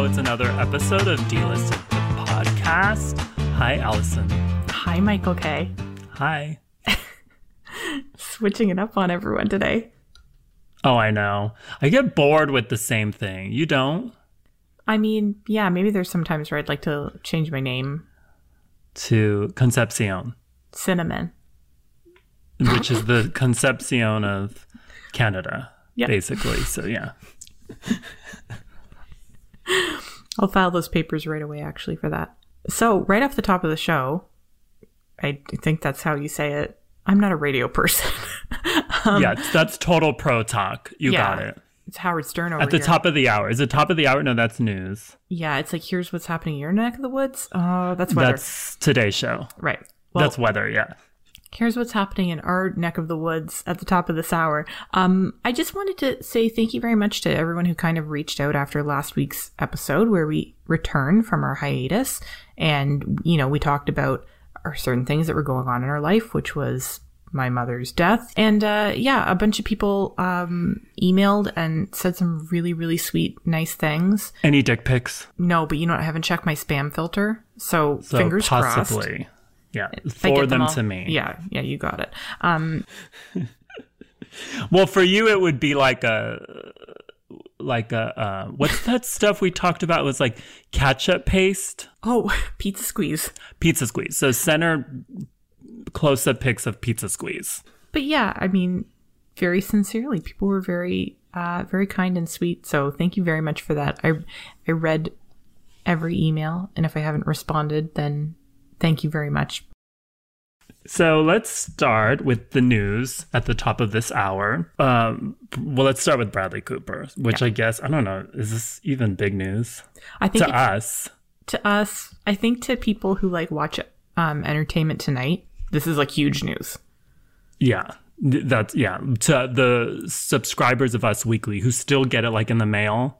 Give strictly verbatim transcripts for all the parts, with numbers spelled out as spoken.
Hello, it's another episode of D List Podcast. Hi, Allison. Hi, Michael K. Hi. Switching it up on everyone today. Oh, I know. I get bored with the same thing. You don't? I mean, yeah, maybe there's some times where I'd like to change my name. To Concepcion. Cinnamon. Which is the Concepcion of Canada, yep. Basically. So, yeah. I'll file those papers right away, actually, for that. So, right off the top of the show, I think that's how you say it. I'm not a radio person. um, yeah, that's total pro talk. You yeah, got it. It's Howard Stern over At the here. Top of the hour. Is it top of the hour? No, that's news. Yeah, it's like, here's what's happening in your neck of the woods. Oh, uh, that's weather. That's today's show. Right. Well, that's weather, yeah. Here's what's happening in our neck of the woods at the top of this hour. Um, I just wanted to say thank you very much to everyone who kind of reached out after last week's episode where we returned from our hiatus. And, you know, we talked about our certain things that were going on in our life, which was my mother's death. And, uh, yeah, a bunch of people um, emailed and said some really, really sweet, nice things. Any dick pics? No, but you know what? I haven't checked my spam filter. So, so fingers possibly. crossed. Possibly. Yeah, forward them, them to me. Yeah, yeah, you got it. Um, well, for you, it would be like a, like a, uh, what's that stuff we talked about? It was like ketchup paste. Oh, pizza squeeze. Pizza squeeze. So center close-up pics of pizza squeeze. But yeah, I mean, very sincerely, people were very, uh, very kind and sweet. So thank you very much for that. I, I read every email, and if I haven't responded, then. Thank you very much. So let's start with the news at the top of this hour. Um, well, let's start with Bradley Cooper, which yeah. I guess, I don't know, is this even big news? I think to us. To us. I think to people who like watch um, Entertainment Tonight, this is like huge news. Yeah. That's, yeah. To the subscribers of Us Weekly who still get it like in the mail.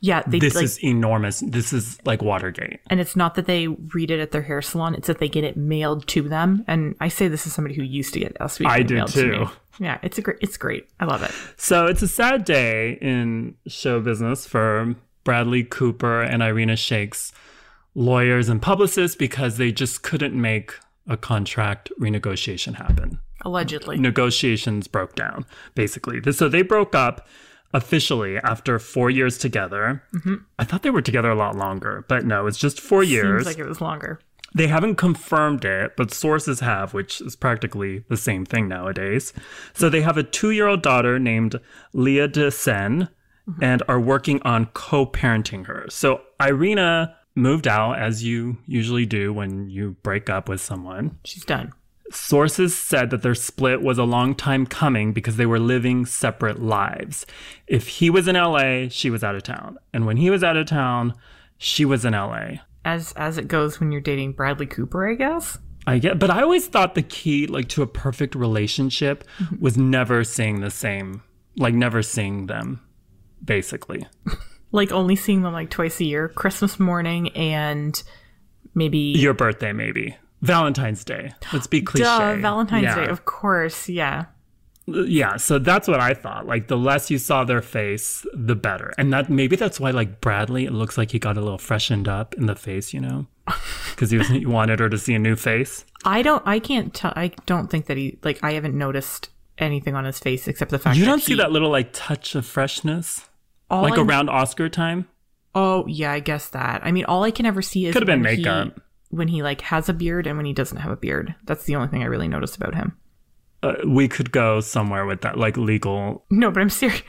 Yeah, they, this like, is enormous. This is like Watergate. And it's not that they read it at their hair salon. It's that they get it mailed to them. And I say this is somebody who used to get Us Weekly I do too. To yeah, it's a great. It's great. I love it. So it's a sad day in show business for Bradley Cooper and Irina Shayk's lawyers and publicists because they just couldn't make a contract renegotiation happen. Allegedly, negotiations broke down. Basically, so they broke up. Officially, after four years together, mm-hmm. I thought they were together a lot longer, but no, it's just four Seems years. Seems like it was longer. They haven't confirmed it, but sources have, which is practically the same thing nowadays. So they have a two-year-old daughter named Lea De Seine mm-hmm. and are working on co-parenting her. So Irina moved out, as you usually do when you break up with someone. She's done. Sources said that their split was a long time coming because they were living separate lives. If he was in L A, she was out of town. And when he was out of town, she was in L A. As as it goes when you're dating Bradley Cooper, I guess. I get, but I always thought the key like to a perfect relationship mm-hmm. was never seeing the same, like never seeing them, basically. Like only seeing them like twice a year, Christmas morning and maybe... Your birthday, maybe. Valentine's Day. Let's be cliche. Duh, Valentine's yeah. Day, of course. Yeah. Yeah. So that's what I thought. Like the less you saw their face, the better. And that maybe that's why like Bradley, it looks like he got a little freshened up in the face, you know, because he, he wanted her to see a new face. I don't I can't tell. I don't think that he like I haven't noticed anything on his face except the fact you that You don't see he, that little like touch of freshness like I'm, around Oscar time. Oh, yeah, I guess that. I mean, all I can ever see is could have been makeup. He, when he like has a beard and when he doesn't have a beard. That's the only thing I really noticed about him. Uh, we could go somewhere with that, like legal. No, but I'm serious.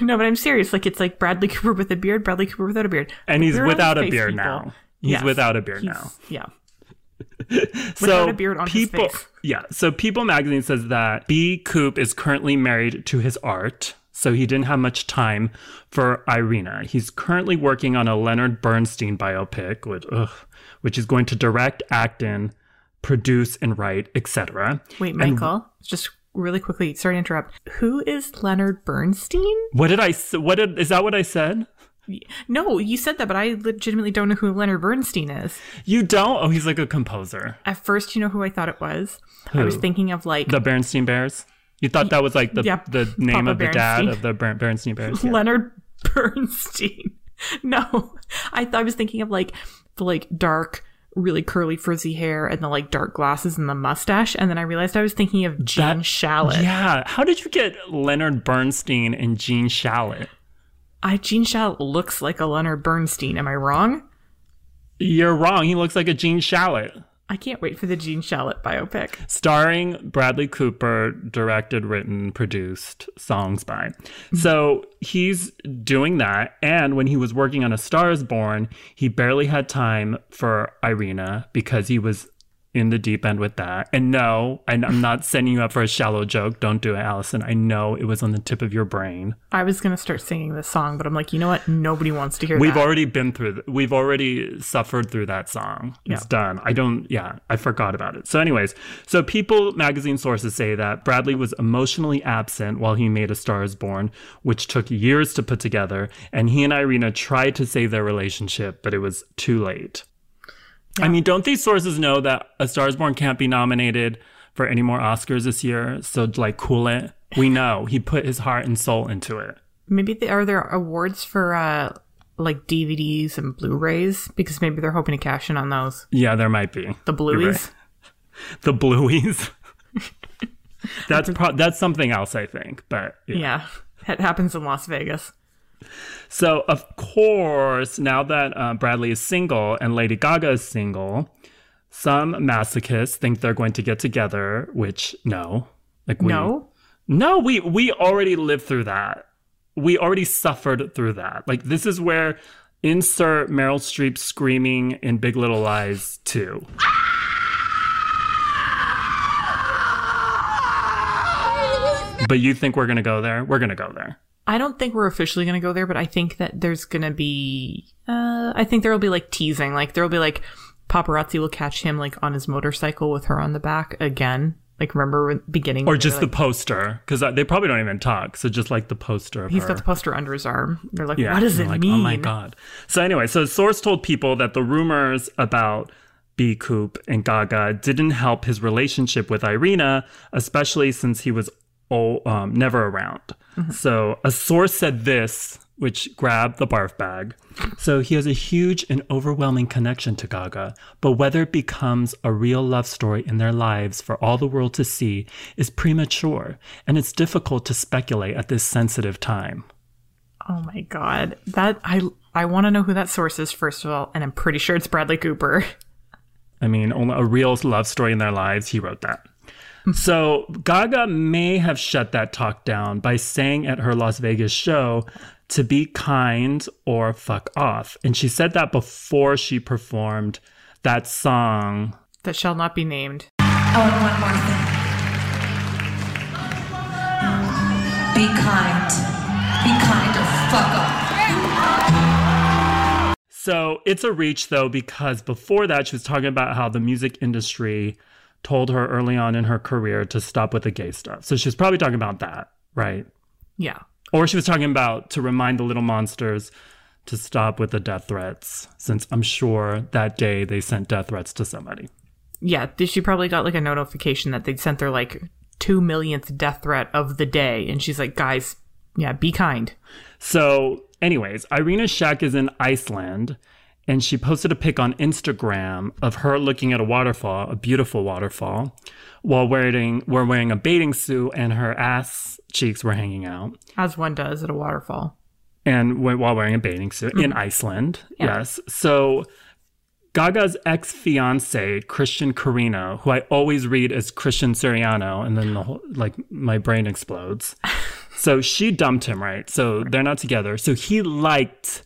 No, but I'm serious. Like it's like Bradley Cooper with a beard, Bradley Cooper without a beard. And he's without a beard now. He's without a beard now. Yeah. So a beard on people, his face. Yeah. So People Magazine says that B. Coop is currently married to his art. So he didn't have much time for Irina. He's currently working on a Leonard Bernstein biopic, which, ugh, which is going to direct, act in, produce, and write, et cetera. Wait, Michael, and, just really quickly, sorry to interrupt. Who is Leonard Bernstein? What did I? What did is that? What I said? No, you said that, but I legitimately don't know who Leonard Bernstein is. You don't? Oh, he's like a composer. At first, you know who I thought it was. Who? I was thinking of like the Bernstein Bears. You thought that was like the, yeah, the name Papa of the Bernstein. Dad of the Bernstein Bears? Yeah. Leonard Bernstein. No, I th- I was thinking of like the like dark, really curly, frizzy hair and the like dark glasses and the mustache. And then I realized I was thinking of Gene Shalit. Yeah. How did you get Leonard Bernstein and Gene Shalit? I Gene Shalit looks like a Leonard Bernstein. Am I wrong? You're wrong. He looks like a Gene Shalit. I can't wait for the Gene Shalit biopic. Starring Bradley Cooper, directed, written, produced, songs by. Mm-hmm. So he's doing that. And when he was working on A Star Is Born, he barely had time for Irina because he was in the deep end with that. And no, I'm not sending you up for a shallow joke. Don't do it, Allison. I know it was on the tip of your brain. I was going to start singing this song, but I'm like, you know what? Nobody wants to hear we've that. We've already been through th- We've already suffered through that song. Yeah. It's done. I don't, yeah, I forgot about it. So anyways, so People magazine sources say that Bradley was emotionally absent while he made A Star Is Born, which took years to put together. And he and Irina tried to save their relationship, but it was too late. Yeah. I mean, don't these sources know that A Star Is Born can't be nominated for any more Oscars this year? So, like, cool it. We know. He put his heart and soul into it. Maybe they, are there awards for, uh, like, D V Ds and Blu-rays? Because maybe they're hoping to cash in on those. Yeah, there might be. The Blueies? Right. The Blueies. That's, pro- that's something else, I think. But yeah. yeah, it happens in Las Vegas. So, of course, now that uh, Bradley is single and Lady Gaga is single, some masochists think they're going to get together, which, no. Like we, no? No, we, we already lived through that. We already suffered through that. Like, this is where insert Meryl Streep screaming in Big Little Lies two. But you think we're going to go there? We're going to go there. I don't think we're officially going to go there, but I think that there's going to be, uh, I think there will be like teasing. Like there will be like paparazzi will catch him like on his motorcycle with her on the back again. Like remember beginning. Or just like, the poster because they probably don't even talk. So just like the poster. Of he's her. Got the poster under his arm. They're like, yeah, what does it like, mean? Oh my God. So anyway, so a source told People that the rumors about B. Coop and Gaga didn't help his relationship with Irina, especially since he was Oh, um, never around. Mm-hmm. So a source said this, which grabbed the barf bag. So he has a huge and overwhelming connection to Gaga, but whether it becomes a real love story in their lives for all the world to see is premature, and it's difficult to speculate at this sensitive time. Oh my God. That I I want to know who that source is, first of all, and I'm pretty sure it's Bradley Cooper. I mean, only a real love story in their lives. He wrote that. So Gaga may have shut that talk down by saying at her Las Vegas show to be kind or fuck off. And she said that before she performed that song. That shall not be named. Oh, and one more thing. Be kind. Be kind or fuck off. So it's a reach, though, because before that, she was talking about how the music industry told her early on in her career to stop with the gay stuff. So she was probably talking about that, right? Yeah. Or she was talking about to remind the little monsters to stop with the death threats, since I'm sure that day they sent death threats to somebody. Yeah, she probably got like a notification that they'd sent their like two millionth death threat of the day. And she's like, guys, yeah, be kind. So anyways, Irina Shayk is in Iceland. And she posted a pic on Instagram of her looking at a waterfall, a beautiful waterfall, while wearing were wearing a bathing suit and her ass cheeks were hanging out. As one does at a waterfall. And while wearing a bathing suit mm. in Iceland. Yeah. Yes. So Gaga's ex-fiance, Christian Carino, who I always read as Christian Siriano, and then the whole, like my brain explodes. So she dumped him, right? So they're not together. So he liked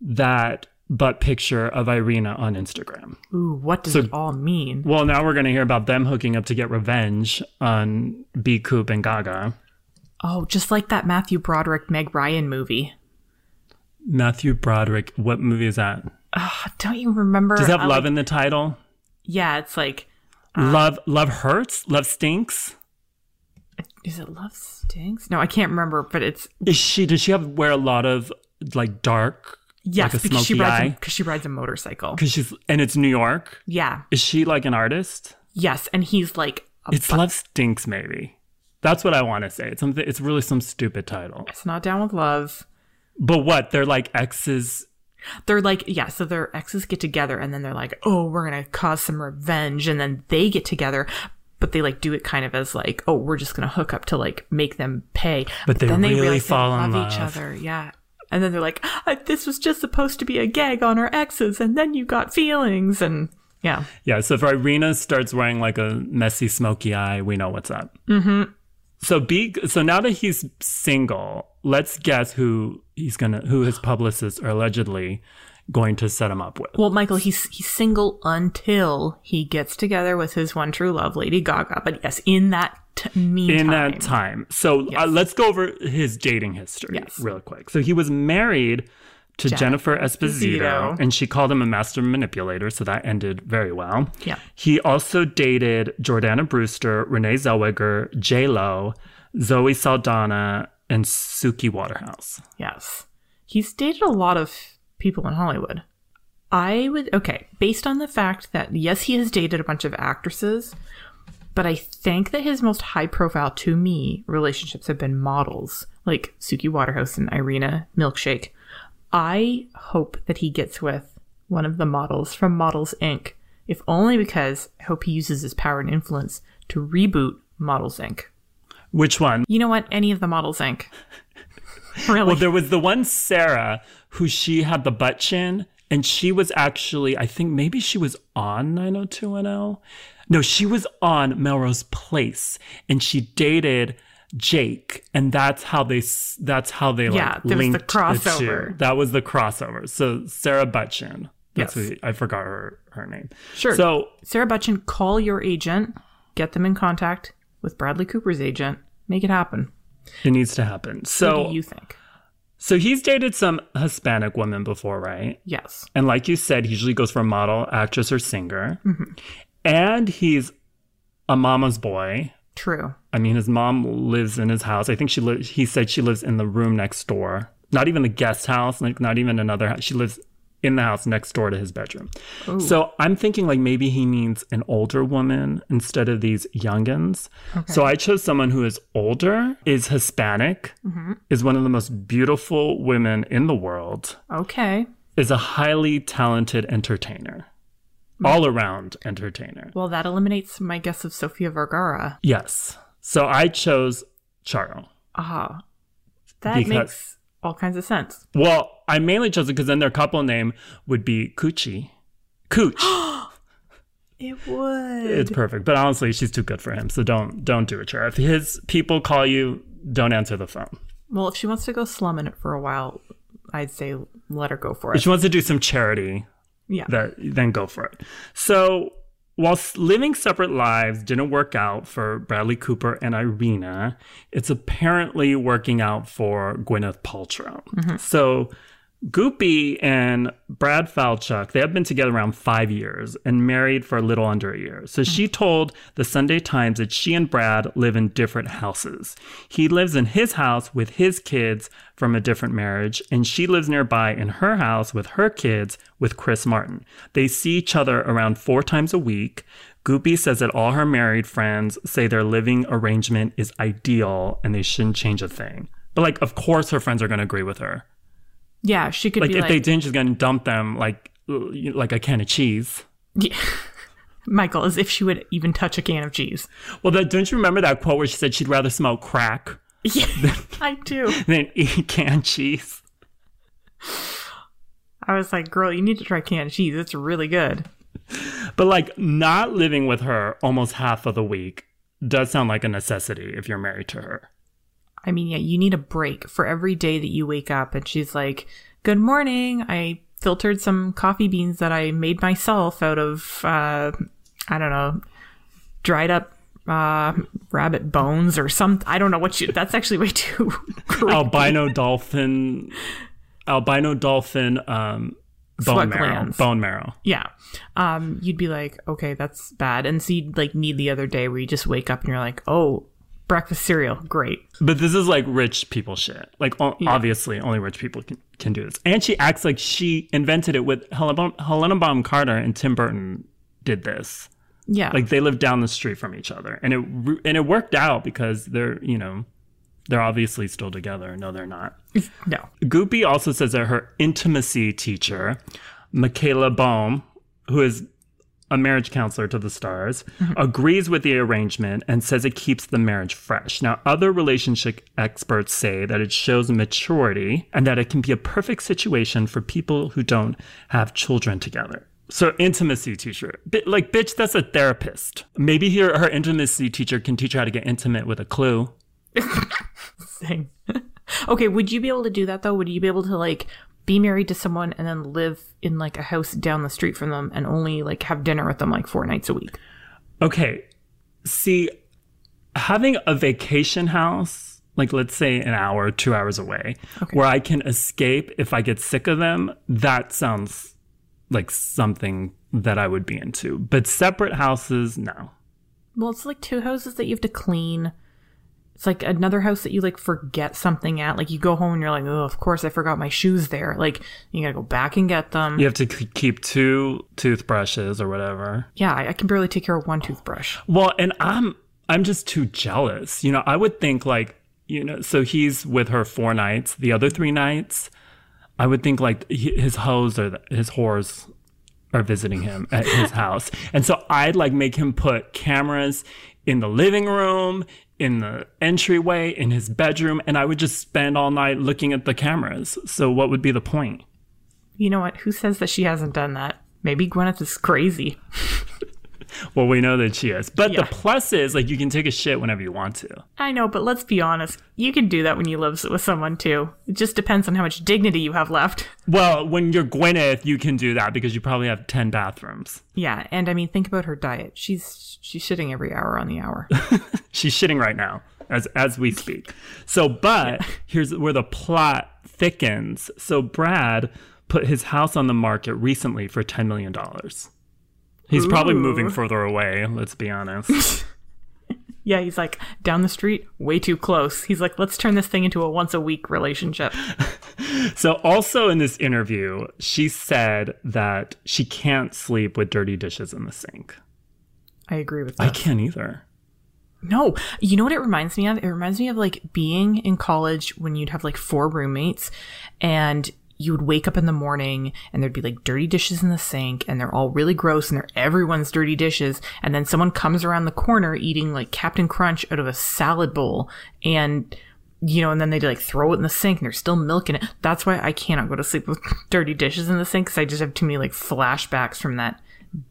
that butt picture of Irina on Instagram. Ooh, what does so, it all mean? Well, now we're going to hear about them hooking up to get revenge on B. Coop and Gaga. Oh, just like that Matthew Broderick, Meg Ryan movie. Matthew Broderick, what movie is that? Oh, don't you remember? Does it have uh, love like, in the title? Yeah, it's like... Uh, love Love hurts? Love stinks? Is it Love Stinks? No, I can't remember, but it's... Is she? Does she have wear a lot of like dark... Yes, like because she rides because she rides a motorcycle. Because she's and it's New York. Yeah, is she like an artist? Yes, and he's like a it's bu- Love Stinks. Maybe that's what I want to say. It's something. It's really some stupid title. It's not Down with Love. But what? They're like exes. They're like, yeah, so their exes get together and then they're like, oh, we're going to cause some revenge. And then they get together, but they like do it kind of as like, oh, we're just going to hook up to like make them pay. But, but they then really they realize fall they love in love each other. Yeah. And then they're like, this was just supposed to be a gag on our exes. And then you got feelings. And yeah. Yeah. So if Irina starts wearing like a messy, smoky eye, we know what's up. Mm-hmm. So Big, so now that he's single, let's guess who he's gonna, who his publicists are allegedly going to set him up with. Well, Michael, he's he's single until he gets together with his one true love, Lady Gaga. But yes, in that t- meantime, in that time. So yes. uh, let's go over his dating history yes. real quick. So he was married to Jen- Jennifer Esposito, Esposito, and she called him a master manipulator, so that ended very well. Yeah. He also dated Jordana Brewster, Renee Zellweger, J-Lo, Zoe Saldana, and Suki Waterhouse. Yes. He's dated a lot of people in Hollywood. I would, okay, based on the fact that, yes, he has dated a bunch of actresses, but I think that his most high-profile, to me, relationships have been models, like Suki Waterhouse and Irina Milkshake. I hope that he gets with one of the models from Models, Incorporated, if only because I hope he uses his power and influence to reboot Models, Incorporated. Which one? You know what? Any of the Models, Incorporated. Really? Well, there was the one, Sarah, who she had the butt chin, and she was actually, I think maybe she was on nine oh two one oh. No, she was on Melrose Place, and she dated Jake, and that's how they that's how they like yeah, there linked was the crossover. The two. That was the crossover. So Sarah Butchen, that's yes. who, I forgot her her name. Sure. So Sarah Butchen, call your agent, get them in contact with Bradley Cooper's agent, make it happen. It needs to happen. So what do you think? So he's dated some Hispanic women before, right? Yes. And like you said, he usually goes for a model, actress, or singer, mm-hmm. and he's a mama's boy. True. I mean, his mom lives in his house. I think she li- he said she lives in the room next door. Not even the guest house, like not even another house. She lives in the house next door to his bedroom. Ooh. So I'm thinking like maybe he needs an older woman instead of these youngins. Okay. So I chose someone who is older, is Hispanic, mm-hmm. is one of the most beautiful women in the world. Okay. Is a highly talented entertainer. All-around entertainer. Well, that eliminates my guess of Sofia Vergara. Yes. So I chose Charo. Aha. Uh-huh. That because, makes all kinds of sense. Well, I mainly chose it because then their couple name would be Coochie. Cooch. It would. It's perfect. But honestly, she's too good for him. So don't don't do it, Charo. If his people call you, don't answer the phone. Well, if she wants to go slumming it for a while, I'd say let her go for it. If she wants to do some charity... Yeah. That, then go for it. So whilst living separate lives didn't work out for Bradley Cooper and Irina, it's apparently working out for Gwyneth Paltrow. Mm-hmm. So Goopy and Brad Falchuk, they have been together around five years and married for a little under a year. So mm-hmm. she told the Sunday Times that she and Brad live in different houses. He lives in his house with his kids from a different marriage, and she lives nearby in her house with her kids with Chris Martin. They see each other around four times a week. Goopy says that all her married friends say their living arrangement is ideal and they shouldn't change a thing. But like, of course her friends are going to agree with her. Yeah, she could like be if like... if they didn't, she's going to dump them like like a can of cheese. Yeah. Michael, as if she would even touch a can of cheese. Well, that, don't you remember that quote where she said she'd rather smoke crack? Yeah, than, I do. Than eat canned cheese. I was like, girl, you need to try canned cheese. It's really good. But like not living with her almost half of the week does sound like a necessity if you're married to her. I mean, yeah, you need a break for every day that you wake up and she's like, good morning. I filtered some coffee beans that I made myself out of, uh, I don't know, dried up uh, rabbit bones or some. I don't know what you, that's actually way too crazy. Albino dolphin, albino dolphin um, bone marrow. Glands. Bone marrow. Yeah. Um, you'd be like, okay, that's bad. And so you'd like need the other day where you just wake up and you're like, oh, breakfast cereal, great. But this is like rich people shit. Like, o- yeah. obviously, only rich people can, can do this. And she acts like she invented it with Helena, Helena Bonham Carter and Tim Burton did this. Yeah. Like, they lived down the street from each other. And it and it worked out because they're, you know, They're obviously still together. No, they're not. No. Goopy also says that her intimacy teacher, Michaela Baum, who is a marriage counselor to the stars, mm-hmm. agrees with the arrangement and says it keeps the marriage fresh. Now, other relationship experts say that it shows maturity and that it can be a perfect situation for people who don't have children together. So intimacy teacher, B- like, bitch, that's a therapist. Maybe her, her intimacy teacher can teach her how to get intimate with a clue. Same. Okay, would you be able to do that, though? Would you be able to, like, be married to someone and then live in, like, a house down the street from them and only, like, have dinner with them, like, four nights a week? Okay. See, having a vacation house, like, let's say an hour, two hours away, okay. where I can escape if I get sick of them, that sounds like something that I would be into. But separate houses, no. Well, it's, like, two houses that you have to clean. It's like another house that you, like, forget something at. Like, you go home and you're like, oh, of course I forgot my shoes there. Like, you gotta go back and get them. You have to c- keep two toothbrushes or whatever. Yeah, I, I can barely take care of one toothbrush. Well, and I'm I'm just too jealous. You know, I would think, like, you know, so he's with her four nights. The other three nights, I would think, like, his hoes or his whores are visiting him at his house. And so I'd, like, make him put cameras in the living room, in the entryway, in his bedroom, and I would just spend all night looking at the cameras. So what would be the point? You know what? Who says that she hasn't done that? Maybe Gwyneth is crazy. Well, we know that she is. But yeah. The plus is, like, you can take a shit whenever you want to. I know, but let's be honest. You can do that when you live with someone, too. It just depends on how much dignity you have left. Well, when you're Gwyneth, you can do that because you probably have ten bathrooms. Yeah, and, I mean, think about her diet. She's she's shitting every hour on the hour. She's shitting right now, as, as we speak. So, but, yeah. Here's where the plot thickens. So, Brad put his house on the market recently for ten million dollars. He's Ooh. Probably moving further away, let's be honest. Yeah, he's like, down the street, way too close. He's like, let's turn this thing into a once-a-week relationship. So also in this interview, she said that she can't sleep with dirty dishes in the sink. I agree with that. I can't either. No. You know what it reminds me of? It reminds me of, like, being in college when you'd have, like, four roommates and you would wake up in the morning and there'd be, like, dirty dishes in the sink and they're all really gross and they're everyone's dirty dishes. And then someone comes around the corner eating, like, Captain Crunch out of a salad bowl and, you know, and then they, like, throw it in the sink and they're still milking it. That's why I cannot go to sleep with dirty dishes in the sink, because I just have too many, like, flashbacks from that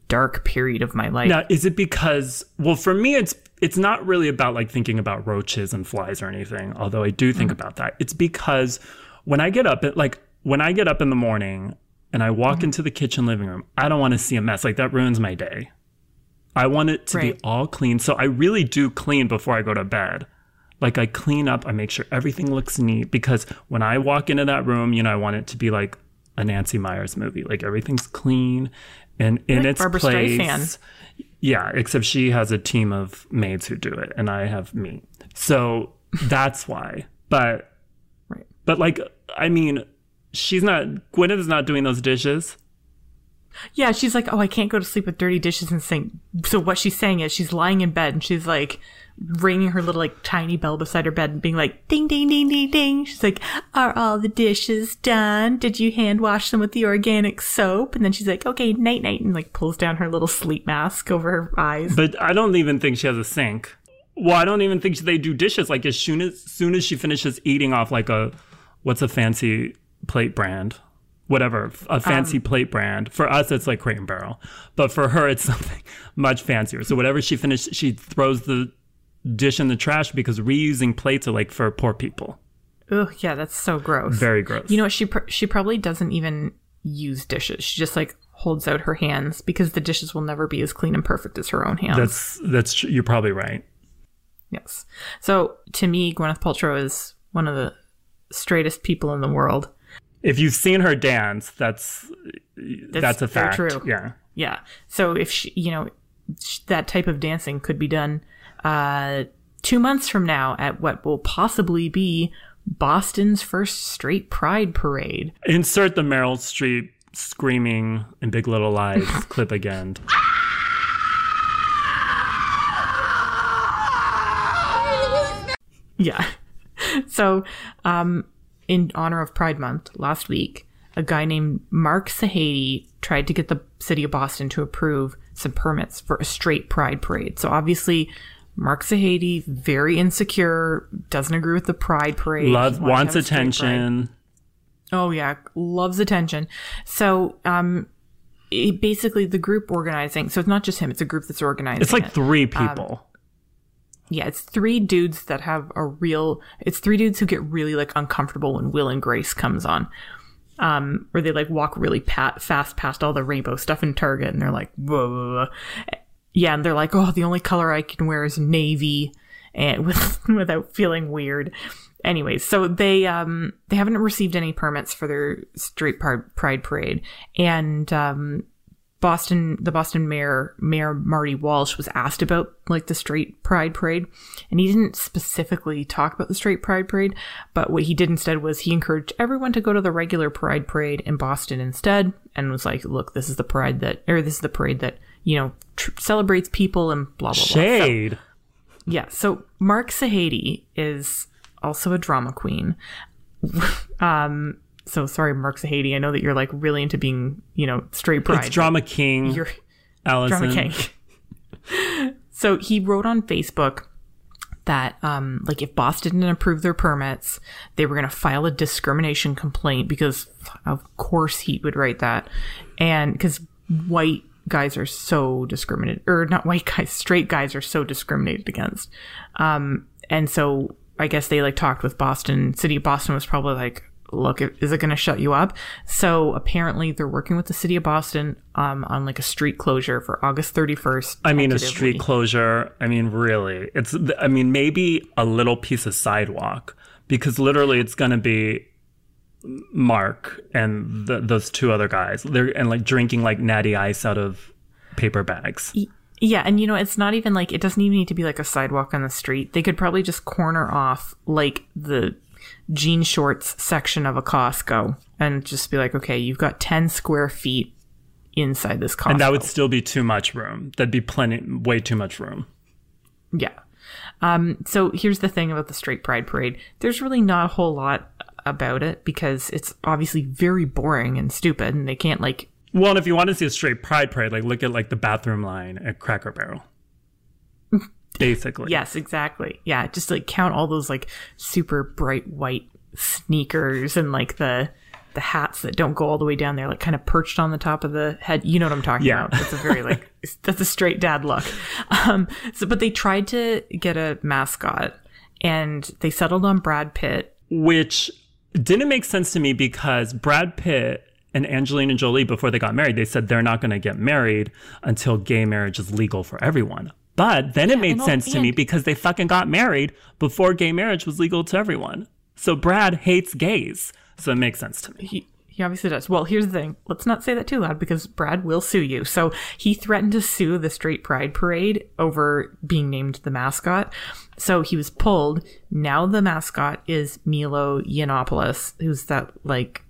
dark period of my life. Now, is it because, well, for me, it's it's not really about, like, thinking about roaches and flies or anything, although I do think mm-hmm. about that. It's because when I get up, it, like, When I get up in the morning and I walk mm-hmm. into the kitchen living room, I don't want to see a mess. Like, that ruins my day. I want it to right. be all clean. So I really do clean before I go to bed. Like, I clean up. I make sure everything looks neat, because when I walk into that room, you know, I want it to be like a Nancy Myers movie. Like, everything's clean and in like its Barbara place. Streisand. Yeah, except she has a team of maids who do it and I have me. So that's why. But, right. but like, I mean... She's not, Gwyneth is not doing those dishes. Yeah, she's like, oh, I can't go to sleep with dirty dishes in the sink. So what she's saying is she's lying in bed and she's like ringing her little like tiny bell beside her bed and being like, ding, ding, ding, ding, ding. She's like, are all the dishes done? Did you hand wash them with the organic soap? And then she's like, okay, night, night. And like pulls down her little sleep mask over her eyes. But I don't even think she has a sink. Well, I don't even think they do dishes. Like as soon as, soon as she finishes eating off like a, what's a fancy... plate brand, whatever, a fancy um, plate brand. For us, it's like Crate and Barrel, but for her, it's something much fancier. So whatever she finished, she throws the dish in the trash because reusing plates are like for poor people. Oh yeah, that's so gross. Very gross. You know what? She pr- she probably doesn't even use dishes. She just like holds out her hands because the dishes will never be as clean and perfect as her own hands. That's that's tr- you're probably right. Yes. So to me, Gwyneth Paltrow is one of the straightest people in the world. If you've seen her dance, that's that's, that's a fact. True. Yeah, yeah. So if she, you know, that type of dancing could be done uh, two months from now at what will possibly be Boston's first straight pride parade. Insert the Meryl Streep screaming in Big Little Lies clip again. Yeah. So um, in honor of Pride Month last week, a guy named Mark Sahady tried to get the city of Boston to approve some permits for a straight pride parade. So obviously, Mark Sahady, very insecure, doesn't agree with the pride parade. Love, wants attention. Oh, yeah. Loves attention. So um, it basically, the group organizing. So it's not just him. It's a group that's organizing. It's like it. three people. Um, yeah, it's three dudes that have a real. It's three dudes who get really like uncomfortable when Will and Grace comes on. Um, where they like walk really pat, fast past all the rainbow stuff in Target, and they're like, blah, blah, blah. Yeah, and they're like, oh, the only color I can wear is navy, and with, without feeling weird. Anyways, so they um they haven't received any permits for their street par- pride parade, and um Boston the Boston mayor Mayor Marty Walsh was asked about like the straight pride parade, and he didn't specifically talk about the straight pride parade, but what he did instead was he encouraged everyone to go to the regular pride parade in Boston instead, and was like, look, this is the parade that or this is the parade that, you know, tr- celebrates people and blah blah blah. Shade. So, yeah, so Mark Sahady is also a drama queen. um So, sorry, Mark Sahady. I know that you're, like, really into being, you know, straight pride. It's drama king, you're Allison. Drama king. So, he wrote on Facebook that, um, like, if Boston didn't approve their permits, they were going to file a discrimination complaint because, of course, he would write that. And because white guys are so discriminated, or not white guys, straight guys are so discriminated against. Um, and so, I guess they, like, talked with Boston. City of Boston was probably, like, look, is it going to shut you up? So apparently they're working with the city of Boston um, on like a street closure for August thirty-first. I mean, a street closure. I mean, really, it's I mean, maybe a little piece of sidewalk, because literally it's going to be Mark and the, those two other guys. They're and like drinking like natty ice out of paper bags. E- Yeah, and you know, it's not even like it doesn't even need to be like a sidewalk on the street. They could probably just corner off like the jean shorts section of a Costco and just be like, okay, you've got ten square feet inside this Costco. And that would still be too much room. That'd be plenty, way too much room. Yeah. Um, so here's the thing about the straight pride parade. There's really not a whole lot about it because it's obviously very boring and stupid, and they can't like... Well, and if you want to see a straight pride parade, like look at like the bathroom line at Cracker Barrel. Basically. Yes, exactly. Yeah, just like count all those like super bright white sneakers and like the the hats that don't go all the way down. They're like kind of perched on the top of the head. You know what I'm talking yeah. about. It's a very like that's a straight dad look. Um, so, but they tried to get a mascot and they settled on Brad Pitt, which didn't make sense to me because Brad Pitt and Angelina Jolie, before they got married, they said they're not going to get married until gay marriage is legal for everyone. But then it made sense to me because they fucking got married before gay marriage was legal to everyone. So Brad hates gays. So it makes sense to me. He, he obviously does. Well, here's the thing. Let's not say that too loud because Brad will sue you. So he threatened to sue the straight pride parade over being named the mascot. So he was pulled. Now the mascot is Milo Yiannopoulos, who's that like...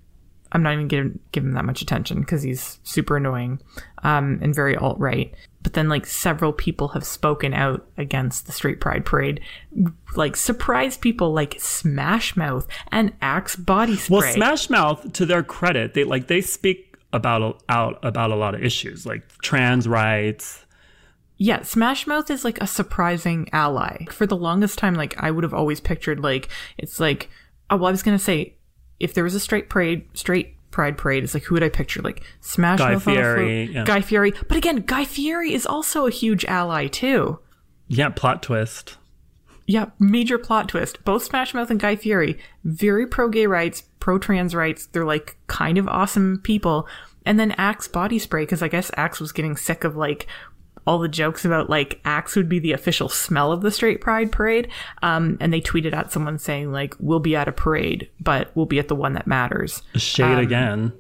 I'm not even giving give him that much attention because he's super annoying um, and very alt-right. But then, like, several people have spoken out against the straight pride parade. Like, surprised people like Smash Mouth and Axe Body Spray. Well, Smash Mouth, to their credit, they like they speak about out about a lot of issues, like trans rights. Yeah, Smash Mouth is, like, a surprising ally. For the longest time, like, I would have always pictured, like, it's like, oh, well, I was going to say, if there was a straight parade, straight pride parade, it's like, who would I picture? Like, Smash Guy Fieri. Yeah. Guy Fieri. But again, Guy Fieri is also a huge ally, too. Yeah, plot twist. Yeah, major plot twist. Both Smash Mouth and Guy Fieri, very pro-gay rights, pro-trans rights. They're, like, kind of awesome people. And then Axe Body Spray, because I guess Axe was getting sick of, like, all the jokes about, like, Axe would be the official smell of the straight pride parade. Um, and they tweeted at someone saying, like, we'll be at a parade, but we'll be at the one that matters. Shade um, again.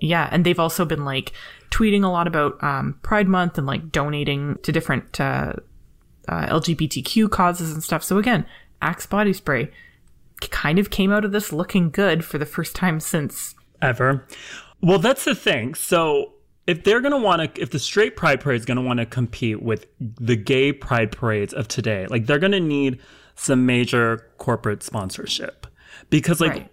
Yeah. And they've also been, like, tweeting a lot about um, Pride Month and, like, donating to different uh, uh, L G B T Q causes and stuff. So, again, Axe Body Spray kind of came out of this looking good for the first time since... Ever. Well, that's the thing. So... if they're going to want to, if the straight pride parade is going to want to compete with the gay pride parades of today, like they're going to need some major corporate sponsorship, because like right.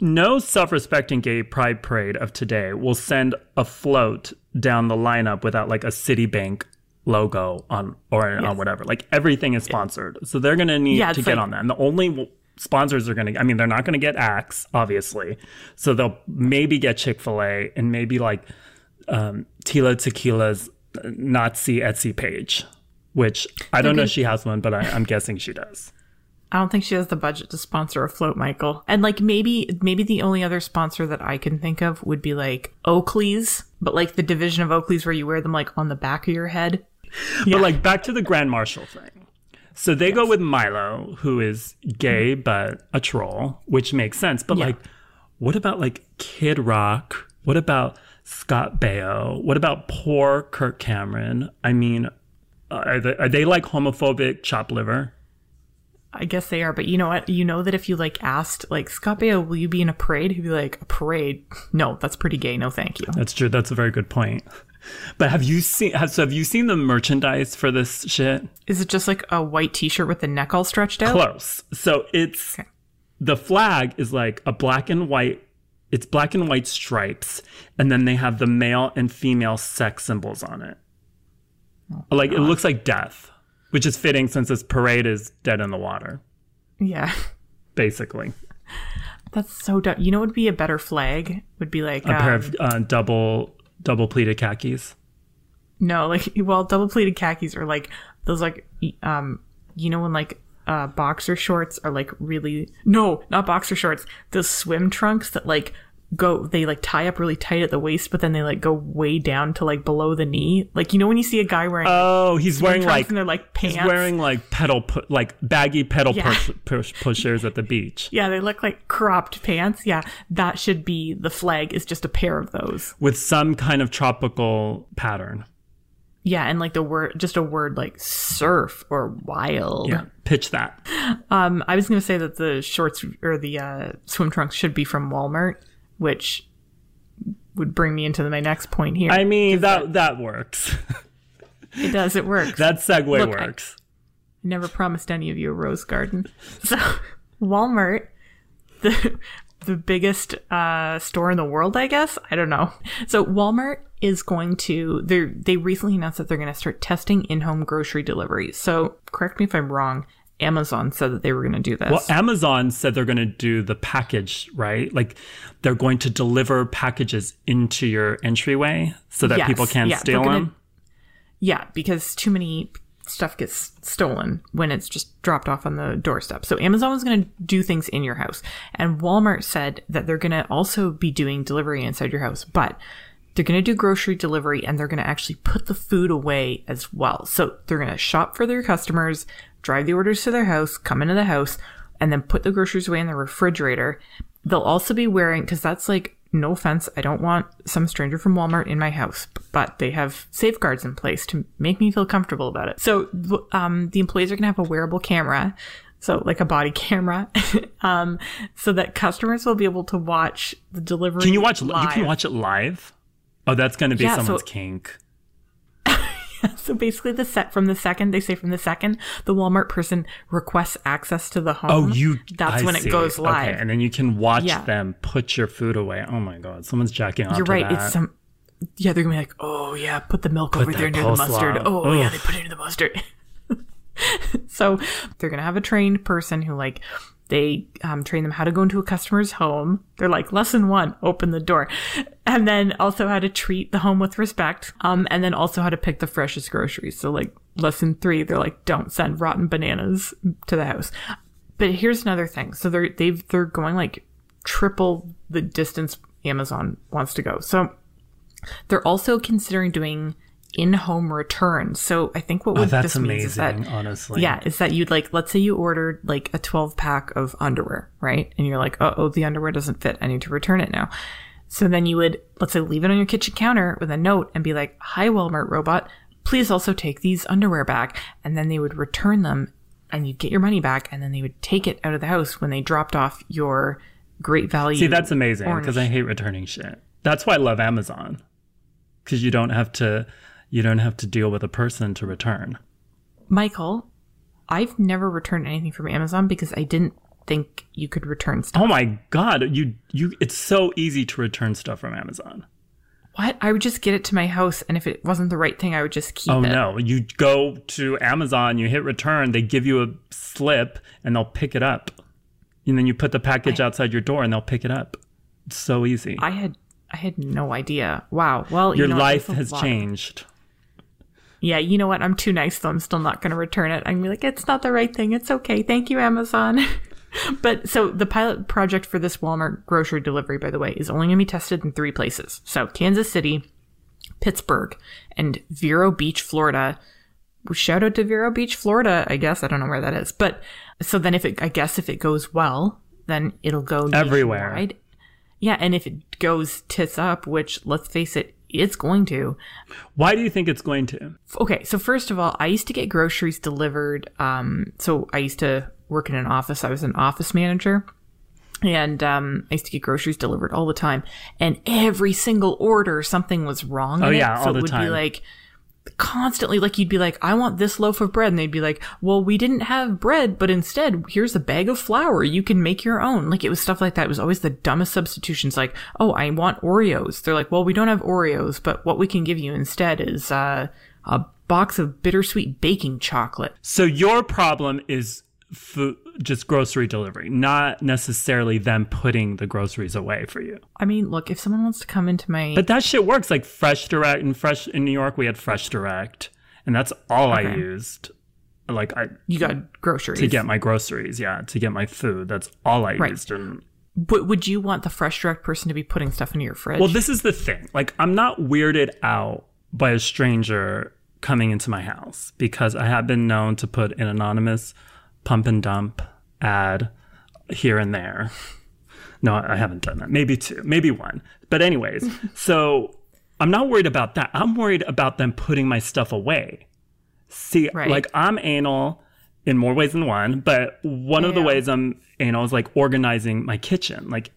no self-respecting gay pride parade of today will send a float down the lineup without like a Citibank logo on or yes. on whatever. Like everything is sponsored. So they're going to need yeah, to get like, on that. And the only sponsors are going to, I mean, they're not going to get Axe, obviously. So they'll maybe get Chick-fil-A and maybe like um, Tila Tequila's Nazi Etsy page, which I don't okay. know if she has one, but I, I'm guessing she does. I don't think she has the budget to sponsor a float, Michael. And like maybe maybe the only other sponsor that I can think of would be like Oakley's, but like the division of Oakley's where you wear them like on the back of your head. Yeah. But like back to the Grand Marshal thing. So they yes. go with Milo, who is gay but a troll, which makes sense. But yeah. like, what about like Kid Rock? What about Scott Baio? What about poor Kirk Cameron? I mean, are they, are they like homophobic chopped liver? I guess they are, but you know what? You know that if you like asked, like, Scott Baio, will you be in a parade? He'd be like, a parade? No, that's pretty gay. No, thank you. That's true. That's a very good point. But have you seen? Have, so have you seen the merchandise for this shit? Is it just like a white T-shirt with the neck all stretched out? Close. So it's okay. The flag is like a black and white. It's black and white stripes, and then they have the male and female sex symbols on it. Oh, like God. It looks like death. Which is fitting since this parade is dead in the water. Yeah. Basically. That's so dumb. You know what would be a better flag? Would be like... A um, pair of uh, double double pleated khakis? No, like, well, double pleated khakis are like those like, um, you know when like uh, boxer shorts are like really... No, not boxer shorts. Those swim trunks that like go... They like tie up really tight at the waist, but then they like go way down to like below the knee. Like, you know when you see a guy wearing... Oh, he's wearing like... And they're like pants. He's wearing like pedal... Pu- like baggy pedal yeah. push, push, pushers at the beach. Yeah, they look like cropped pants. Yeah, that should be... The flag is just a pair of those. With some kind of tropical pattern. Yeah, and like the word... Just a word like surf or wild. Yeah, pitch that. Um, I was going to say that the shorts or the uh, swim trunks should be from Walmart. Which would bring me into my next point here. I mean, that, that that works. It does. It works. That segue Look, works. I never promised any of you a rose garden. So Walmart, the the biggest uh, store in the world, I guess. I don't know. So Walmart is going to, they they recently announced that they're going to start testing in-home grocery delivery. So correct me if I'm wrong. Amazon said that they were going to do this. Well, Amazon said they're going to do the package, right? Like they're going to deliver packages into your entryway so that yes, people can't yeah, steal gonna, them. Yeah, because too many stuff gets stolen when it's just dropped off on the doorstep. So Amazon was going to do things in your house. And Walmart said that they're going to also be doing delivery inside your house. But they're going to do grocery delivery and they're going to actually put the food away as well. So they're going to shop for their customers, drive the orders to their house, come into the house, and then put the groceries away in the refrigerator. They'll also be wearing, because that's like, no offense, I don't want some stranger from Walmart in my house, but they have safeguards in place to make me feel comfortable about it. So um, the employees are going to have a wearable camera, so like a body camera, um, so that customers will be able to watch the delivery. Can you watch? Live. You can watch it live? Oh, that's going to be yeah, someone's so- kink. So basically, the set from the second they say from the second the Walmart person requests access to the home. Oh, you! That's I when see. It goes live, okay, and then you can watch yeah. them put your food away. Oh my God, someone's jacking off. You're right. That. It's some. Yeah, they're gonna be like, oh yeah, put the milk put over there near the mustard. Log. Oh Oof. Yeah, they put it in the mustard. So they're gonna have a trained person who like. They um, train them how to go into a customer's home. They're like, lesson one, open the door. And then also how to treat the home with respect. Um, and then also how to pick the freshest groceries. So like lesson three, they're like, don't send rotten bananas to the house. But here's another thing. So they're, they've, they're going like triple the distance Amazon wants to go. So they're also considering doing in-home returns. So I think what would oh, that's this amazing, means is that, honestly. Yeah, is that you'd like, let's say you ordered like a twelve pack of underwear, right? And you're like, uh oh, the underwear doesn't fit. I need to return it now. So then you would, let's say, leave it on your kitchen counter with a note and be like, hi, Walmart robot, please also take these underwear back. And then they would return them and you'd get your money back. And then they would take it out of the house when they dropped off your great value. See, that's amazing because I hate returning shit. That's why I love Amazon. because you don't have to you don't have to deal with a person to return. Michael, I've never returned anything from Amazon because I didn't think you could return stuff. Oh my God, you you it's so easy to return stuff from Amazon. What? I would just get it to my house, and if it wasn't the right thing, I would just keep it. Oh, no. You go to Amazon, you hit return, they give you a slip, and they'll pick it up. And then you put the package I, outside your door, and they'll pick it up. It's so easy. I had I had no idea. Wow. Well, Your you know, life has lot. changed. Yeah, you know what? I'm too nice, though. I'm still not going to return it. I'm like, it's not the right thing. It's okay. Thank you, Amazon. But so the pilot project for this Walmart grocery delivery, by the way, is only going to be tested in three places. So Kansas City, Pittsburgh, and Vero Beach, Florida. Shout out to Vero Beach, Florida, I guess. I don't know where that is. But so then if it, I guess if it goes well, then it'll go everywhere. Nationwide. Yeah. And if it goes tits up, which let's face it, it's going to. Why do you think it's going to? Okay. So first of all, I used to get groceries delivered. Um, so I used to work in an office. I was an office manager, and um, I used to get groceries delivered all the time. And every single order, something was wrong. Oh, in yeah, it. So all the it would time. Be like constantly, like you'd be like, I want this loaf of bread. And they'd be like, well, we didn't have bread, but instead, here's a bag of flour. You can make your own. Like it was stuff like that. It was always the dumbest substitutions. Like, oh, I want Oreos. They're like, well, we don't have Oreos, but what we can give you instead is uh, a box of bittersweet baking chocolate. So your problem is food, just grocery delivery, not necessarily them putting the groceries away for you. I mean, look, if someone wants to come into my... But that shit works, like Fresh Direct, and Fresh in New York, we had Fresh Direct, and that's all okay. I used. Like I... You got groceries. To get my groceries, yeah, to get my food. That's all I right. used. And but would you want the Fresh Direct person to be putting stuff into your fridge? Well, this is the thing. Like, I'm not weirded out by a stranger coming into my house because I have been known to put an anonymous pump and dump ad here and there. No, I haven't done that. Maybe two, maybe one. But anyways, so I'm not worried about that. I'm worried about them putting my stuff away. See, right. like I'm anal in more ways than one, but one yeah. of the ways I'm anal is like organizing my kitchen. Like,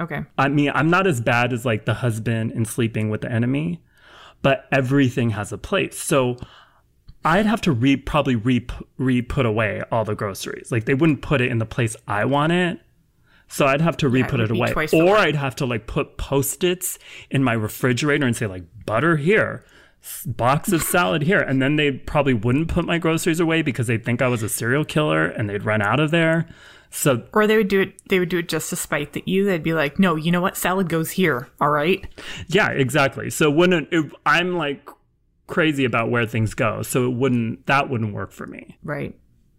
okay. I mean, I'm not as bad as like the husband in Sleeping with the Enemy, but everything has a place. So I'd have to re probably re, re put away all the groceries. Like they wouldn't put it in the place I want it. So I'd have to re put yeah, it, it away. Or I'd have to like put Post-its in my refrigerator and say like butter here, box of salad here. And then they probably wouldn't put my groceries away because they'd think I was a serial killer and they'd run out of there. So or they would do it they would do it just to spite at you. They'd be like, no, you know what? Salad goes here. All right. Yeah, exactly. So wouldn't it, I'm like crazy about where things go, so it wouldn't that wouldn't work for me. Right.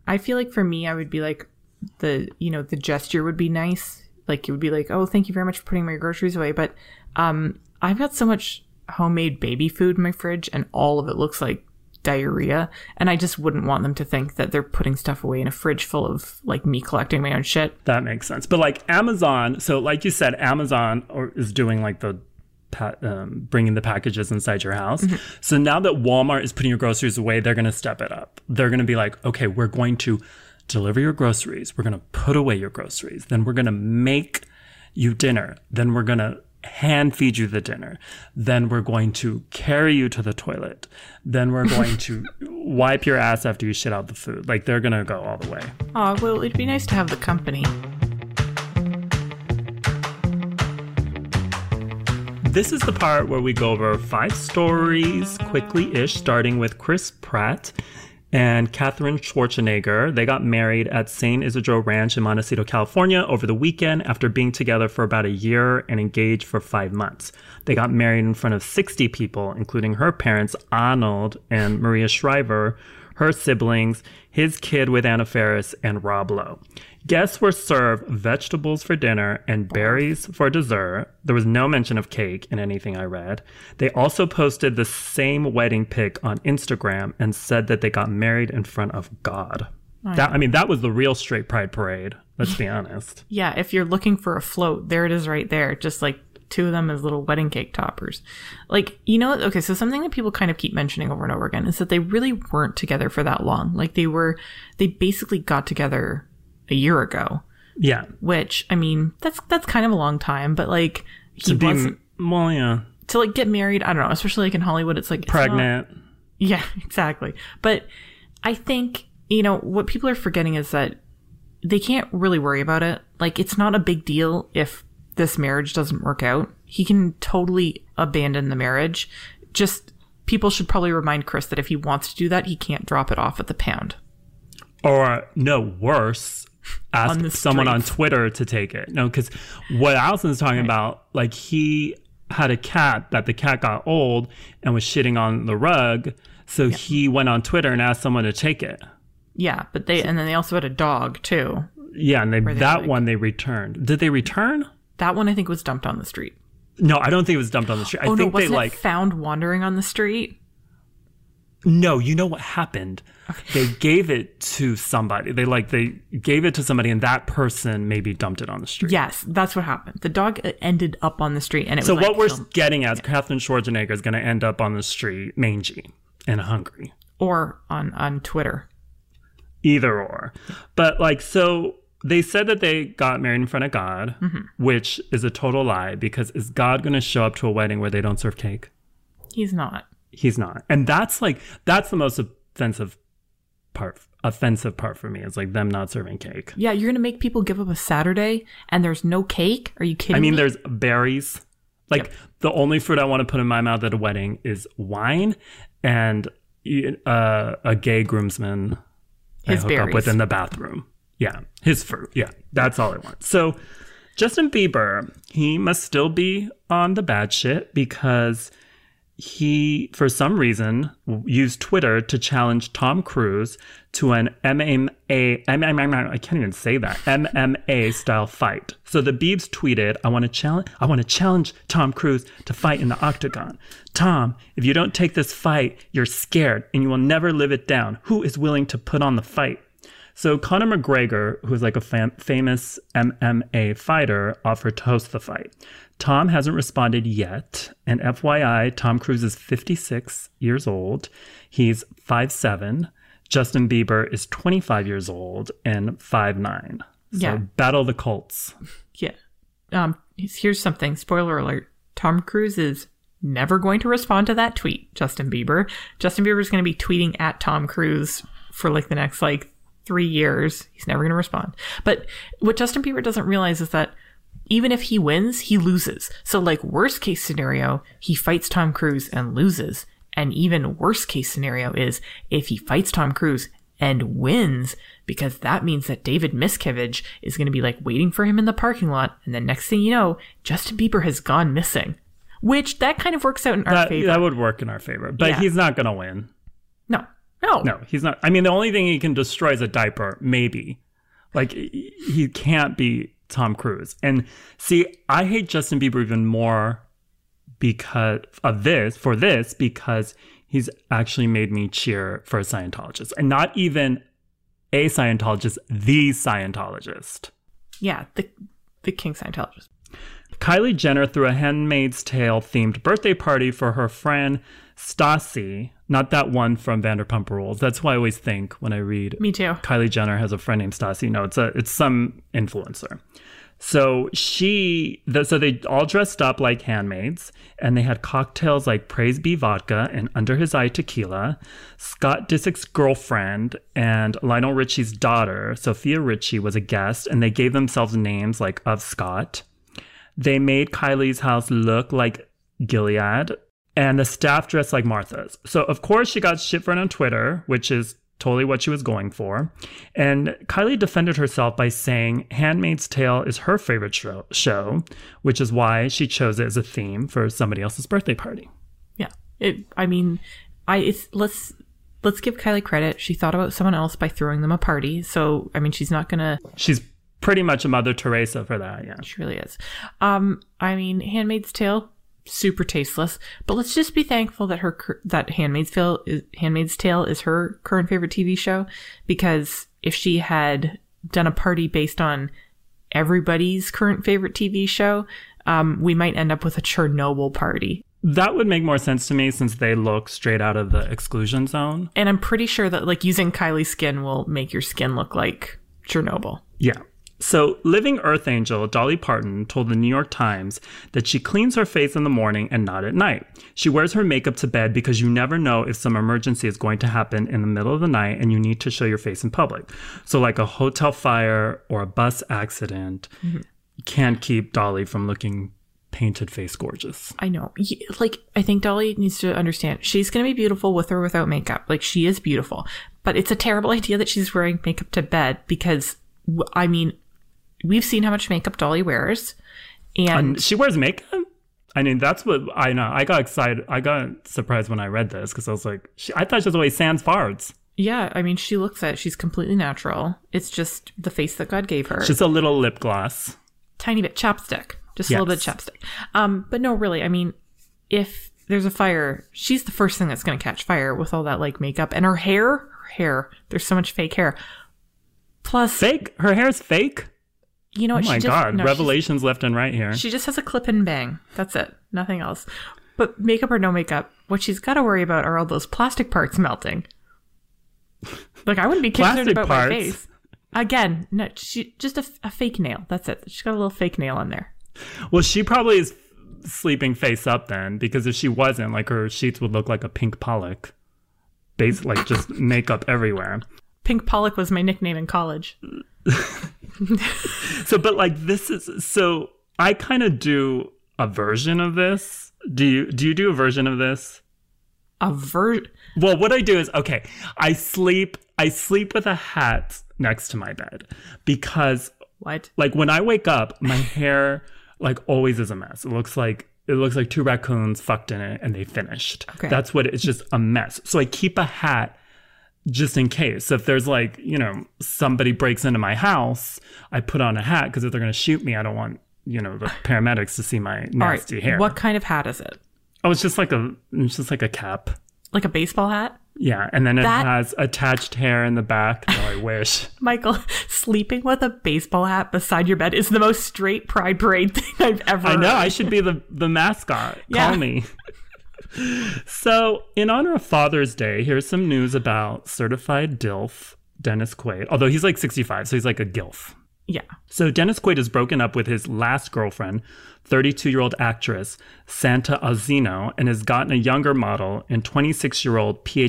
I feel like for me, I would be like the you know the gesture would be nice, like it would be like, oh, thank you very much for putting my groceries away. But um, I've got so much homemade baby food in my fridge, and all of it looks like diarrhea, and I just wouldn't want them to think that they're putting stuff away in a fridge full of like me collecting my own shit. That makes sense. But like Amazon, so like you said, Amazon or is doing like the Um, bringing the packages inside your house. Mm-hmm. So now that Walmart is putting your groceries away, they're going to step it up. They're going to be like, okay, we're going to deliver your groceries. We're going to put away your groceries. Then we're going to make you dinner. Then we're going to hand feed you the dinner. Then we're going to carry you to the toilet. Then we're going to wipe your ass after you shit out the food. Like they're going to go all the way. Oh, well, it'd be nice to have the company. This is the part where we go over five stories quickly-ish, starting with Chris Pratt and Katherine Schwarzenegger. They got married at San Isidro Ranch in Montecito, California over the weekend after being together for about a year and engaged for five months. They got married in front of sixty people, including her parents, Arnold and Maria Shriver, her siblings, his kid with Anna Faris, and Rob Lowe. Guests were served vegetables for dinner and berries for dessert. There was no mention of cake in anything I read. They also posted the same wedding pic on Instagram and said that they got married in front of God. I, that, I mean, that was the real straight pride parade. Let's be honest. Yeah, if you're looking for a float, there it is right there. Just like two of them as little wedding cake toppers. Like, you know, okay, so something that people kind of keep mentioning over and over again is that they really weren't together for that long. Like they were, they basically got together a year ago. Yeah. Which, I mean, that's that's kind of a long time, but like he to be, wasn't well, yeah. to like get married. I don't know, especially like in Hollywood, it's like pregnant. It's not, yeah, exactly. But I think, you know, what people are forgetting is that they can't really worry about it. Like, it's not a big deal if this marriage doesn't work out. He can totally abandon the marriage. Just people should probably remind Chris that if he wants to do that, he can't drop it off at the pound. Or no, worse, ask on someone on Twitter to take it. No, because what Allison's talking right. about, like he had a cat that the cat got old and was shitting on the rug. So yeah. he went on Twitter and asked someone to take it. Yeah, but they and then they also had a dog too. Yeah, and they, they that like, one they returned. Did they return? That one I think was dumped on the street. No, I don't think it was dumped on the street. Oh, I think no, wasn't they it like found wandering on the street? No, you know what happened? Okay. They gave it to somebody. They like they gave it to somebody, and that person maybe dumped it on the street. Yes, that's what happened. The dog ended up on the street, and it so was so what like, we're so, getting at. Yeah. Katherine Schwarzenegger is going to end up on the street, mangy and hungry, or on on Twitter. Either or. But like, so they said that they got married in front of God, mm-hmm. which is a total lie, because is God going to show up to a wedding where they don't serve cake? He's not. He's not. And that's like, that's the most offensive part, offensive part for me. It's like them not serving cake. Yeah. You're going to make people give up a Saturday and there's no cake. Are you kidding me? I mean, me? There's berries. Like yep. the only fruit I want to put in my mouth at a wedding is wine and uh, a gay groomsman. His I hook berries. Up with in the bathroom. Yeah. His fruit. Yeah. That's all I want. So Justin Bieber, he must still be on the bad shit because he, for some reason, used Twitter to challenge Tom Cruise to an M M A, I can't even say that, M M A style fight. So the Biebs tweeted, I want to challenge, I want to challenge Tom Cruise to fight in the octagon. Tom, if you don't take this fight, you're scared and you will never live it down. Who is willing to put on the fight? So Conor McGregor, who's like a fam- famous M M A fighter, offered to host the fight. Tom hasn't responded yet. And F Y I, Tom Cruise is fifty-six years old. He's five seven. Justin Bieber is twenty-five years old and five nine. So yeah. battle the cults. Yeah. Um, here's something. Spoiler alert. Tom Cruise is never going to respond to that tweet, Justin Bieber. Justin Bieber is going to be tweeting at Tom Cruise for like the next like three years. He's never going to respond. But what Justin Bieber doesn't realize is that even if he wins, he loses. So like worst case scenario, he fights Tom Cruise and loses. And even worst case scenario is if he fights Tom Cruise and wins, because that means that David Miscavige is going to be like waiting for him in the parking lot. And then next thing you know, Justin Bieber has gone missing, which that kind of works out in our that, favor. That would work in our favor, but yeah. he's not going to win. No, no, no, he's not. I mean, the only thing he can destroy is a diaper. Maybe like he can't be Tom Cruise. And see, I hate Justin Bieber even more because of this, for this, because he's actually made me cheer for a Scientologist, and not even a Scientologist, the Scientologist. Yeah, the the King Scientologist. Kylie Jenner threw a Handmaid's Tale themed birthday party for her friend Stassi, not that one from Vanderpump Rules. That's why I always think when I read Me too. Kylie Jenner has a friend named Stassi. No, it's a it's some influencer. So she the, so they all dressed up like handmaids, and they had cocktails like Praise Be Vodka and Under His Eye Tequila. Scott Disick's girlfriend and Lionel Richie's daughter, Sophia Richie, was a guest, and they gave themselves names like Of Scott. They made Kylie's house look like Gilead, and the staff dressed like Martha's. So, of course, she got shit for it on Twitter, which is totally what she was going for. And Kylie defended herself by saying Handmaid's Tale is her favorite show, show, which is why she chose it as a theme for somebody else's birthday party. Yeah. It, I mean, I it's, let's let's give Kylie credit. She thought about someone else by throwing them a party. So, I mean, she's not going to... She's pretty much a Mother Teresa for that, yeah. She really is. Um, I mean, Handmaid's Tale... super tasteless, but let's just be thankful that her that Handmaid's Tale is, Handmaid's Tale is her current favorite T V show, because if she had done a party based on everybody's current favorite T V show, um, we might end up with a Chernobyl party. That would make more sense to me since they look straight out of the exclusion zone. And I'm pretty sure that like using Kylie's skin will make your skin look like Chernobyl. Yeah. So, living Earth Angel Dolly Parton told the New York Times that she cleans her face in the morning and not at night. She wears her makeup to bed because you never know if some emergency is going to happen in the middle of the night and you need to show your face in public. So, like a hotel fire or a bus accident mm-hmm. can't keep Dolly from looking painted face gorgeous. I know. Like, I think Dolly needs to understand she's going to be beautiful with or without makeup. Like, she is beautiful. But it's a terrible idea that she's wearing makeup to bed because, I mean... We've seen how much makeup Dolly wears. And um, she wears makeup? I mean, that's what I know. I got excited. I got surprised when I read this because I was like, she, I thought she was always sans farts. Yeah. I mean, she looks at it. She's completely natural. It's just the face that God gave her. She's a little lip gloss. Tiny bit. Chapstick. Just yes. a little bit of chapstick. Um, but no, really. I mean, if there's a fire, she's the first thing that's going to catch fire with all that like makeup. And her hair, her hair, there's so much fake hair. Plus. Fake? Her hair's fake? You know what? Oh my she just, God, no, revelations left and right here. She just has a clip and bang. That's it. Nothing else. But makeup or no makeup, what she's got to worry about are all those plastic parts melting. Like, I wouldn't be concerned about parts. My face. Again, no, she just a, a fake nail. That's it. She's got a little fake nail on there. Well, she probably is sleeping face up then, because if she wasn't, like, her sheets would look like a pink Pollock. Base, like, just makeup everywhere. Pink Pollock was my nickname in college. So, but like this is, so I kind of do a version of this. Do you, do you do a version of this? A version? Well, what I do is, okay, I sleep, I sleep with a hat next to my bed because what? Like when I wake up, my hair like always is a mess. It looks like, it looks like two raccoons fucked in it and they finished. Okay. That's what, it's just a mess. So I keep a hat just in case. So if there's like, you know, somebody breaks into my house, I put on a hat because if they're going to shoot me, I don't want, you know, the paramedics to see my nasty right. hair. What kind of hat is it? Oh, it's just like a, it's just like a cap. Like a baseball hat? Yeah. And then that... it has attached hair in the back. Oh, I wish. Michael, sleeping with a baseball hat beside your bed is the most straight Pride Parade thing I've ever I know. Heard. I should be the, the mascot. Yeah. Call me. So, in honor of Father's Day, here's some news about certified D I L F, Dennis Quaid. Although he's like sixty-five, so he's like a G I L F. Yeah. So, Dennis Quaid has broken up with his last girlfriend, thirty-two-year-old actress Santa Ozino, and has gotten a younger model and twenty-six-year-old P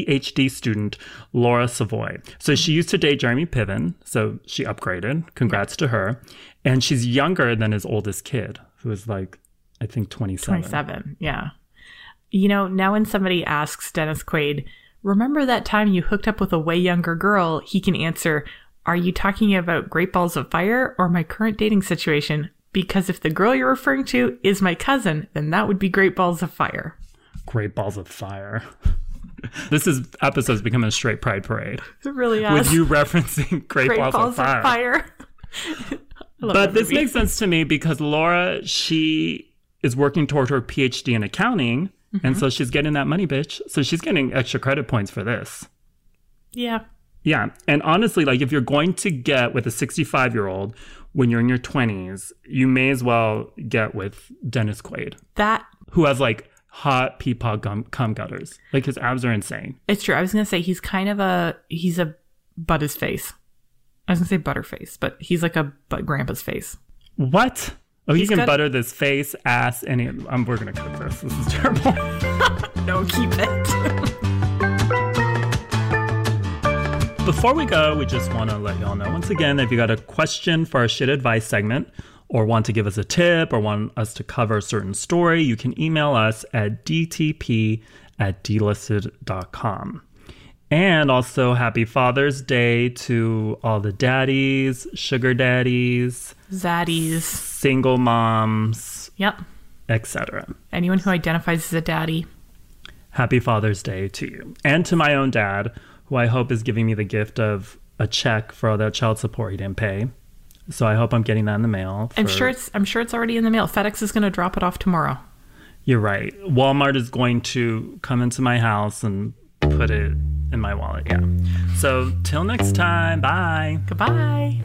H D student Laura Savoy. So, she used to date Jeremy Piven, so she upgraded. Congrats to her. And she's younger than his oldest kid, who is like, I think, twenty-seven. twenty-seven, yeah. You know, now when somebody asks Dennis Quaid, remember that time you hooked up with a way younger girl? He can answer, are you talking about Great Balls of Fire or my current dating situation? Because if the girl you're referring to is my cousin, then that would be Great Balls of Fire. Great Balls of Fire. This is episode's becoming a straight Pride Parade. It really is. With you referencing Great, Great Balls, Balls of Fire. Of Fire. But this movie. Makes sense to me because Laura, she is working toward her P H D in accounting. And mm-hmm. so she's getting that money, bitch. So she's getting extra credit points for this. Yeah. Yeah. And honestly, like if you're going to get with a sixty-five-year-old when you're in your twenties, you may as well get with Dennis Quaid. That. Who has like hot peepaw gum cum gutters. Like his abs are insane. It's true. I was going to say he's kind of a, he's a butt his face. I was going to say butter face, but he's like a butt grandpa's face. What? Oh, he's you can got... butter this face, ass, any... Um, we're going to cut this. This is terrible. No, keep it. Before we go, we just want to let y'all know, once again, if you got a question for our Shit Advice segment or want to give us a tip or want us to cover a certain story, you can email us at d t p at delisted dot com. And also, happy Father's Day to all the daddies, sugar daddies, zaddies, single moms, yep, et cetera. Anyone who identifies as a daddy. Happy Father's Day to you. And to my own dad, who I hope is giving me the gift of a check for all that child support he didn't pay. So I hope I'm getting that in the mail. For... I'm sure it's I'm sure it's already in the mail. FedEx is going to drop it off tomorrow. You're right. Walmart is going to come into my house and put it in my wallet. Yeah. So till next time. Bye. Goodbye.